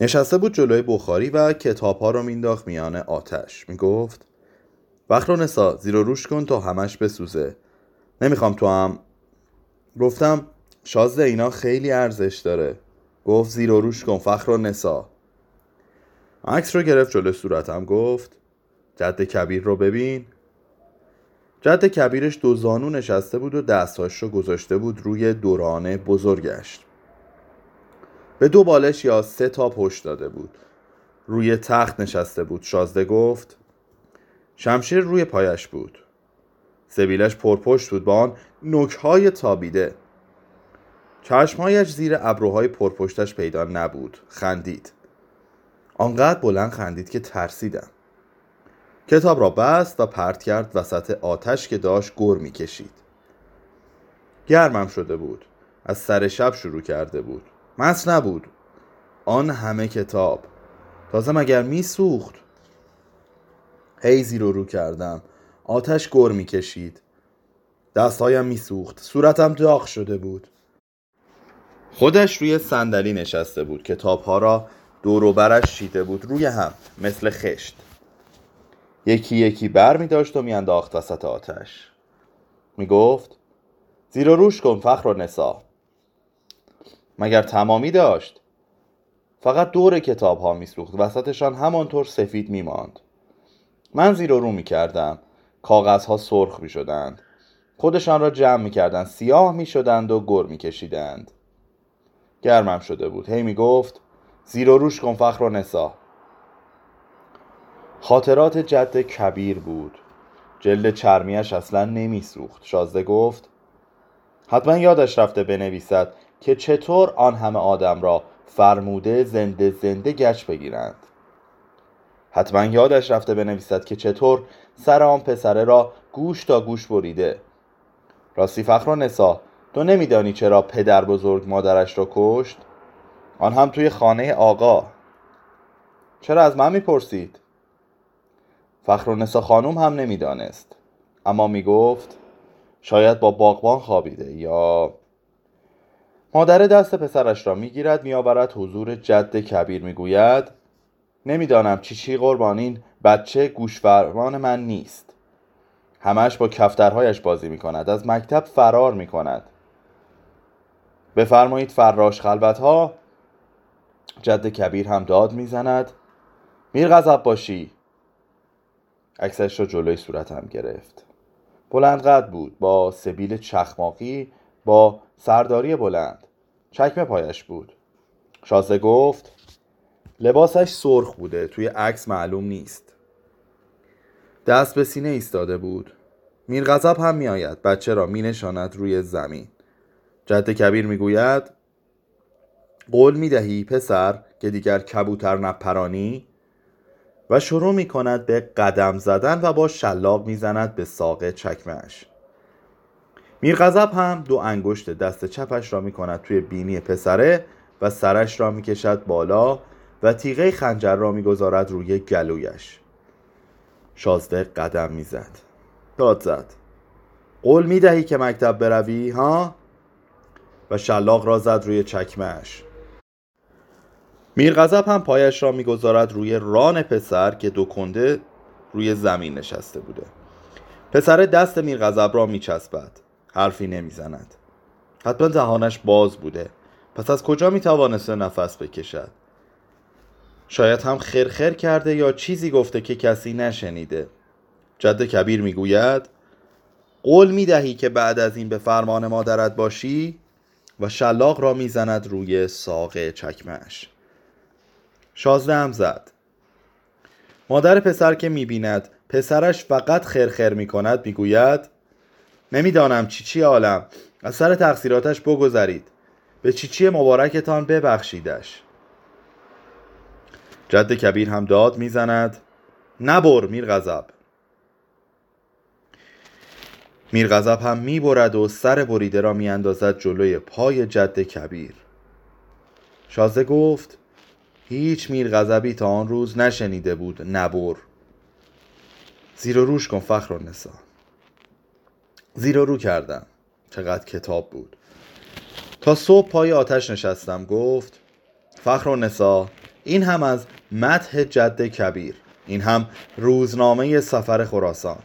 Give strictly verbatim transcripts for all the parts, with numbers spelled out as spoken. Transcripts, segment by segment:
نشسته بود جلوی بخاری و کتاب‌ها رو مینداخت میان آتش. میگفت فخرالنساء زیر و روش کن تا همش بسوزه. نمیخوام تو هم. گفتم شازده اینا خیلی ارزش داره. گفت زیر و روش کن فخرالنساء. عکس رو گرفت جلوی صورتم گفت جد کبیر رو ببین. جد کبیرش دو زانو نشسته بود و دستاش رو گذاشته بود روی دوران بزرگش. به دو بالش یا سه تا پشت داده بود. روی تخت نشسته بود. شازده گفت شمشیر روی پایش بود. سبیلش پرپشت بود با آن نوک‌های تابیده. چشمهایش زیر ابروهای پرپشتش پیدا نبود. خندید. آنقدر بلند خندید که ترسیدم. کتاب را بست و پرت کرد وسط آتش که داشت گر می کشید. گرمم شده بود. از سر شب شروع کرده بود. مست نبود. آن همه کتاب. تازه مگر می سوخت. هیزی رو رو کردم. آتش گر می کشید. دستایم می سوخت. صورتم داغ شده بود. خودش روی صندلی نشسته بود. کتابها را دور و برش چیده بود. روی هم. مثل خشت. یکی یکی بر می داشت و می انداخت وسط آتش. می گفت زیر و روش کن فخرالنساء. مگر تمامی داشت؟ فقط دور کتاب ها می سوخت. وسطشان همانطور سفید می ماند. من زیر و رو می کردم. کاغذ ها سرخ می شدند. خودشان را جمع می کردند. سیاه می شدند و گر می کشیدند. گرمم شده بود. هی می گفت زیر و روش کن فخرالنساء. خاطرات جد کبیر بود. جلد چرمیش اصلا نمی سوخت. شازده گفت حتما یادش رفته بنویسد که چطور آن همه آدم را فرموده زنده زنده گچ بگیرند. حتما یادش رفته بنویسد که چطور سر آن پسره را گوش تا گوش بریده. راستی فخرالنساء تو نمیدانی چرا پدر بزرگ مادرش را کشت؟ آن هم توی خانه آقا. چرا از من میپرسید؟ فخرالنساء خانوم هم نمیدانست، اما میگفت شاید با باغبان خوابیده یا مادر دست پسرش را میگیرد میآورد حضور جد کبیر. میگوید نمیدانم چی چی قربان، این بچه گوشفرمان من نیست. همش با کفترهایش بازی میکند. از مکتب فرار میکند. بفرمایید فراش خلوتها. جد کبیر هم داد میزند میرغضب باشی. عکسش را جلوی صورتم گرفت. بلند قد بود، با سبیل چخماقی، با سرداری بلند. چکمه پایش بود. شازده گفت لباسش سرخ بوده، توی عکس معلوم نیست. دست به سینه ایستاده بود. میرغضب هم می آید. بچه را می نشاند روی زمین. جد کبیر می گوید قول می دهی پسر که دیگر کبوتر نپرانی؟ و شروع می کند به قدم زدن و با شلاق می زند به ساق چکمهش. میرغضب هم دو انگشت دست چپش را می کند توی بینی پسره و سرش را می کشد بالا و تیغه خنجر را می گذارد روی گلویش. شازده قدم می زد. داد زد. قول می دهی که مکتب بروی ها؟ و شلاق را زد روی چکمهش. میرغضب هم پایش را میگذارد روی ران پسر که دو کنده روی زمین نشسته بوده. پسر دست میرغضب را میچسبد. حرفی نمیزند. حتما دهانش باز بوده. پس از کجا میتوانسته نفس بکشد؟ شاید هم خرخر کرده یا چیزی گفته که کسی نشنیده. جد کبیر میگوید قول میدهی که بعد از این به فرمان مادرت باشی؟ و شلاق را میزند روی ساق چکمهش. شازده هم زد. مادر پسر که میبیند پسرش فقط خرخر میکند میگوید نمیدانم چی چی عالم، از سر تقصیراتش بگذرید. به چی چی مبارکتان ببخشیدش. جد کبیر هم داد میزند نبر میرغضب. میرغضب هم میبرد و سر بریده را میاندازد جلوی پای جد کبیر. شازده گفت هیچ میرغضبی تا آن روز نشنیده بود نبر. زیر و روش کن فخرالنساء. زیر و رو کردم. چقدر کتاب بود. تا صبح پای آتش نشستم. گفت فخرالنساء این هم از مدح جد کبیر، این هم روزنامه سفر خراسان.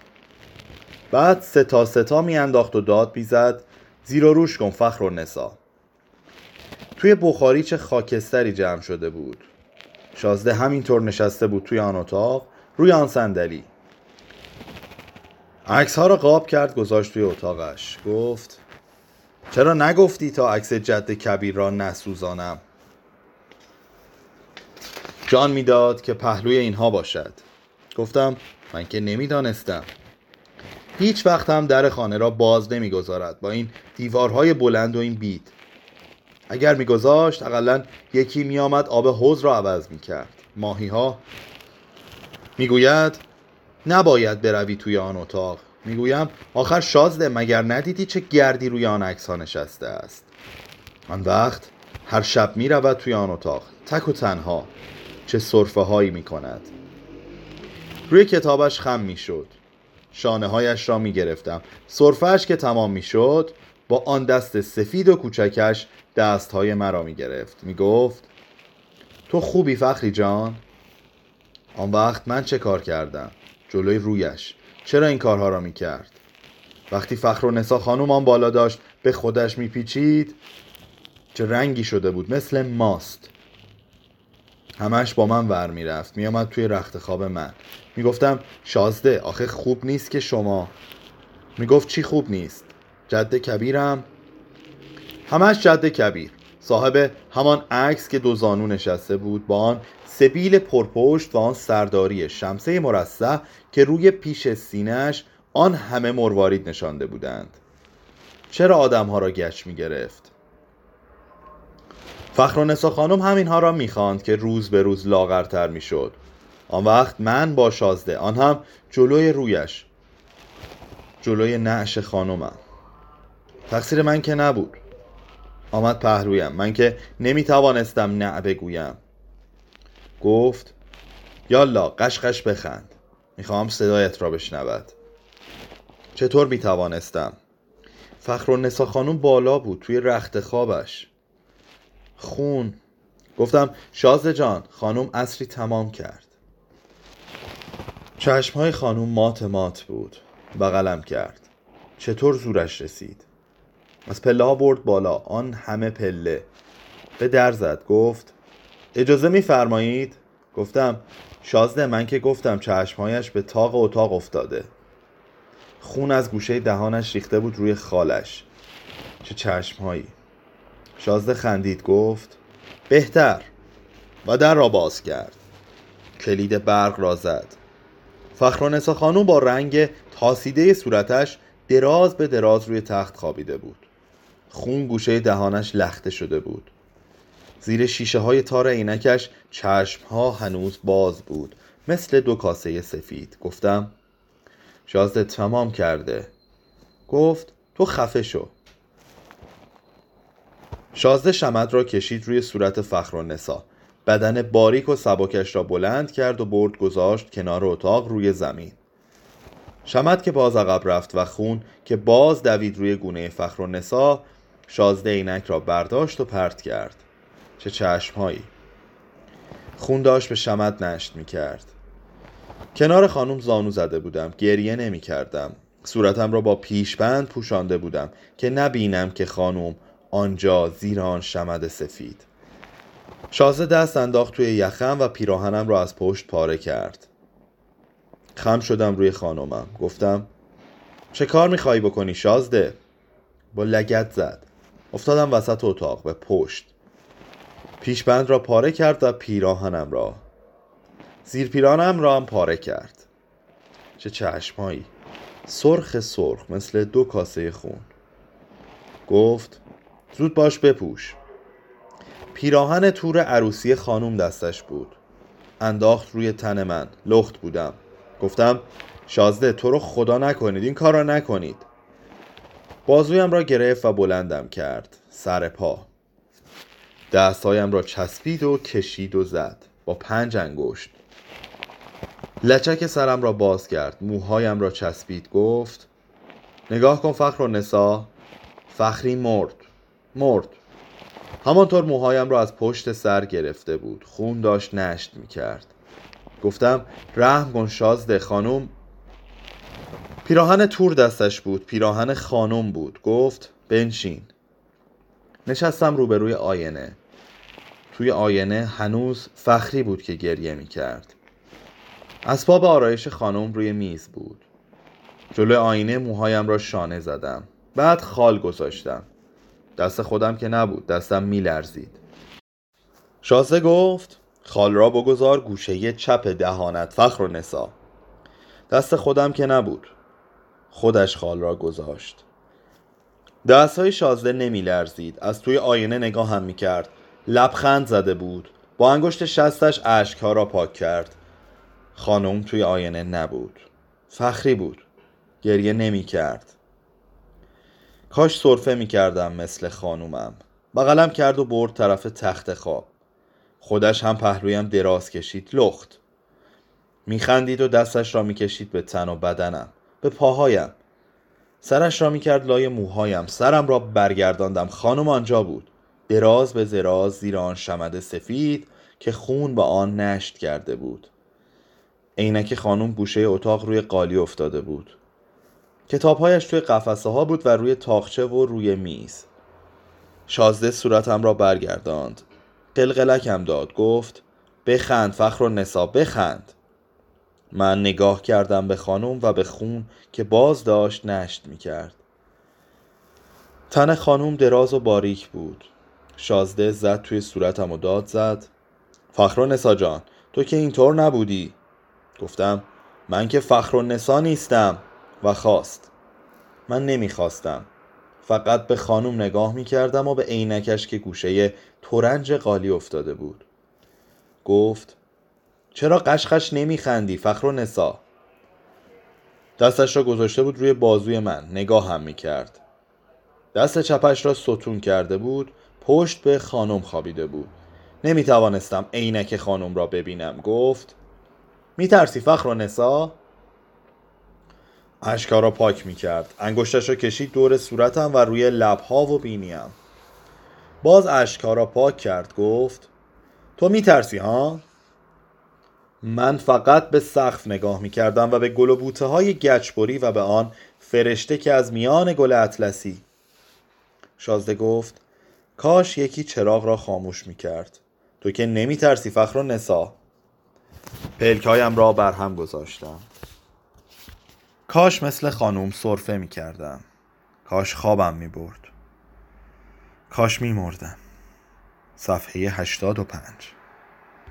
بعد ستا ستا می انداخت و داد بی زد: زیر و روش کن فخرالنساء. توی بخاری چه خاکستری جمع شده بود. شازده همینطور نشسته بود توی آن اتاق، روی آن صندلی. عکس‌ها را قاب کرد گذاشت توی اتاقش. گفت: چرا نگفتی تا عکس جد کبیر را نسوزانم؟ جان میداد که پهلوی اینها باشد. گفتم: من که نمیدانستم. هیچ وقت هم در خانه را باز نمیگذارد، با این دیوارهای بلند و این بید. اگر میگذاشت اقلن یکی میآمد آب حوض را عوض میکرد. ماهیها. میگوید: نباید بروی توی آن اتاق. میگویم: آخر شازده مگر ندیدی چه گردی روی آن عکس‌ها نشسته است؟ آن وقت هر شب میرود توی آن اتاق، تک و تنها. چه سرفه هایی میکند. روی کتابش خم میشد. شانه هایش را میگرفتم. سرفهش که تمام میشد، با آن دست سفید و کوچکش دست های مرا میگرفت. میگفت: تو خوبی فخری جان؟ آن وقت من چه کار کردم؟ جلوی رویش چرا این کارها را میکرد؟ وقتی فخرالنساء خانم آن بالا داشت به خودش میپیچید، چه رنگی شده بود، مثل ماست. همش با من ور میرفت، میامد توی رخت خواب من. میگفتم: شازده آخه خوب نیست که شما. میگفت: چی خوب نیست؟ جد کبیرم. همش جد کبیر، صاحب همان عکس که دو زانو نشسته بود، با آن سبیل پرپشت و آن سرداری شمسه مرصع که روی پیش سینه‌اش آن همه مروارید نشانده بودند. چرا آدم‌ها را گچ می‌گرفت؟ فخرالنساء خانم همینها را می‌خواند که روز به روز لاغرتر می‌شد. آن وقت من با شازده، آن هم جلوی رویش، جلوی نعش خانمم. تقصیر من که نبود. آمد پهلویم، من که نمیتوانستم نه بگویم. گفت: یالا قشقش بخند، میخوام صدایت را بشنود. چطور میتوانستم؟ فخرالنساء خانم بالا بود توی رخت خوابش. خون. گفتم: شازده جان خانم عصری تمام کرد. چشمهای خانم مات مات بود. بغلم کرد. چطور زورش رسید؟ از پله ها برد بالا، آن همه پله. به در زد. گفت: اجازه می فرمایید؟ گفتم: شازده من که گفتم. چشمهایش به تاق اتاق افتاده. خون از گوشه دهانش ریخته بود روی خالش. چه چشمهایی. شازده خندید. گفت: بهتر. و در را باز کرد. کلید برق را زد. فخرالنساء خانم با رنگ تاسیده صورتش دراز به دراز روی تخت خوابیده بود. خون گوشه دهانش لخته شده بود. زیر شیشه های تار عینکش چشم ها هنوز باز بود، مثل دو کاسه سفید. گفتم: شازده تمام کرده. گفت: تو خفه شو. شازده شمد را کشید روی صورت فخرالنساء. بدن باریک و سبکش را بلند کرد و برد گذاشت کنار اتاق روی زمین. شمد که باز عقب رفت و خون که باز دوید روی گونه فخرالنساء، شازده عینک را برداشت و پرت کرد. چه چشمهایی. خون داشت به شمد نشت می کرد. کنار خانم زانو زده بودم. گریه نمی کردم. صورتم را با پیشبند پوشانده بودم که نبینم که خانم آنجا زیر آن شمد سفید. شازده دست انداخت توی یخم و پیراهنم را از پشت پاره کرد. خم شدم روی خانمم. گفتم: چه کار میخوایی بکنی شازده؟ با لگد زد. افتادم وسط اتاق به پشت. پیشبند را پاره کرد و پیراهنم را. زیر پیراهنم را هم پاره کرد. چه چشمایی. سرخ سرخ مثل دو کاسه خون. گفت: زود باش بپوش. پیراهن تور عروسی خانم دستش بود. انداخت روی تن من. لخت بودم. گفتم: شازده تو رو خدا نکنید این کار را نکنید. بازویم را گرفت و بلندم کرد. سر پا. دستایم را چسبید و کشید و زد. با پنج انگشت. لچک سرم را باز کرد. موهایم را چسبید. گفت: نگاه کن فخرالنساء. فخری مرد. مرد. همانطور موهایم را از پشت سر گرفته بود. خون داشت نشت میکرد. گفتم رحم کن شازده خانم. پیراهن تور دستش بود. پیراهن خانم بود. گفت بنشین. نشستم روبروی آینه. توی آینه هنوز فخری بود که گریه میکرد. اسباب آرایش خانم روی میز بود. جلوی آینه موهایم را شانه زدم. بعد خال گذاشتم. دست خودم که نبود، دستم میلرزید. شازده گفت خال را بگذار گوشه چپ دهانت فخرالنساء. دست خودم که نبود، خودش خال را گذاشت. دستهای شازده نمیلرزید. از توی آینه نگاه هم میکرد. لبخند زده بود. با انگشت شستش اشکها را پاک کرد. خانم توی آینه نبود. فخری بود. گریه نمی کرد. کاش سرفه می کردم مثل خانومم. بغلم کرد و برد طرف تخت خواب. خودش هم پهلویم دراز کشید. لخت می خندید و دستش را می کشید به تن و بدنم، به پاهایم. سرش را می کرد لای موهایم. سرم را برگرداندم. خانم آنجا بود، دراز به دراز زیر آن شمد سفید که خون با آن نشت کرده بود. عینک خانم گوشه اتاق روی قالی افتاده بود. کتابهایش توی قفسه ها بود و روی تاقچه و روی میز. شازده صورتم را برگرداند. قلقلکم داد. گفت بخند فخرالنساء بخند. من نگاه کردم به خانم و به خون که باز داشت نشت میکرد. تن خانم دراز و باریک بود. شازده زد توی صورتم و داد زد فخرالنساء جان تو که اینطور نبودی. گفتم من که فخرالنساء نیستم و خواست. من نمیخواستم. فقط به خانم نگاه میکردم و به عینکش که گوشه ترنج قالی افتاده بود. گفت چرا قشقش نمیخندی فخرالنساء. دستش را گذاشته بود روی بازوی من. نگاه هم میکرد. دست چپش را ستون کرده بود. پشت به خانم خوابیده بود. نمیتوانستم عینک خانم را ببینم. گفت میترسی فخرالنساء؟ اشکها را پاک میکرد. انگشتش را کشید دور صورتم و روی لبها و بینیم. باز اشکها را پاک کرد. گفت تو میترسی ها؟ من فقط به سقف نگاه میکردم و به گل و بوته های گچبری و به آن فرشته که از میان گل اطلسی. شازده گفت کاش یکی چراغ را خاموش میکرد. تو که نمیترسی فخرالنساء. پلکایم را برهم گذاشتم. کاش مثل خانم سرفه می کردم. کاش خوابم می برد. کاش می مردم. صفحه هشتاد و پنج.